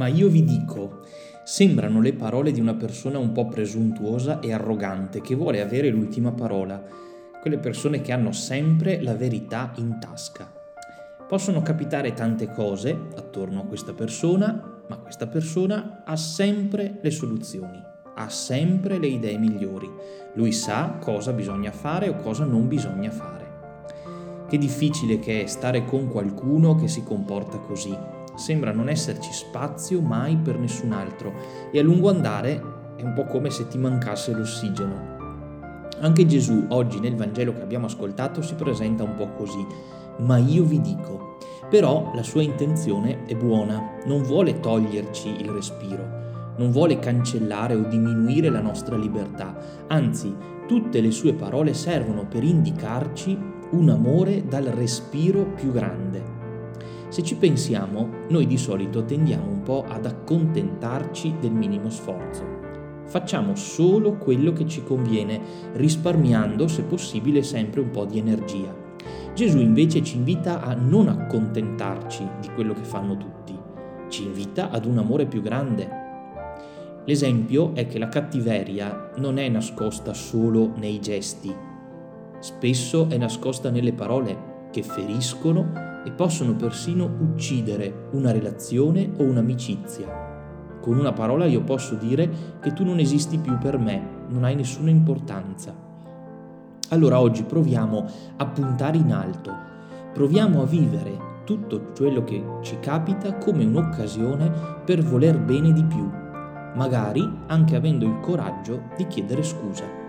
Ma io vi dico, sembrano le parole di una persona un po' presuntuosa e arrogante che vuole avere l'ultima parola, quelle persone che hanno sempre la verità in tasca. Possono capitare tante cose attorno a questa persona, ma questa persona ha sempre le soluzioni, ha sempre le idee migliori. Lui sa cosa bisogna fare o cosa non bisogna fare. Che difficile che è stare con qualcuno che si comporta così. Sembra non esserci spazio mai per nessun altro e a lungo andare è un po' come se ti mancasse l'ossigeno. Anche Gesù oggi nel Vangelo che abbiamo ascoltato si presenta un po' così. Ma io vi dico, però la sua intenzione è buona, non vuole toglierci il respiro, non vuole cancellare o diminuire la nostra libertà, anzi tutte le sue parole servono per indicarci un amore dal respiro più grande. Se ci pensiamo, noi di solito tendiamo un po' ad accontentarci del minimo sforzo. Facciamo solo quello che ci conviene, risparmiando se possibile sempre un po' di energia. Gesù invece ci invita a non accontentarci di quello che fanno tutti, ci invita ad un amore più grande. L'esempio è che la cattiveria non è nascosta solo nei gesti, spesso è nascosta nelle parole che feriscono e possono persino uccidere una relazione o un'amicizia. Con una parola io posso dire che tu non esisti più per me, non hai nessuna importanza. Allora oggi proviamo a puntare in alto, proviamo a vivere tutto quello che ci capita come un'occasione per voler bene di più, magari anche avendo il coraggio di chiedere scusa.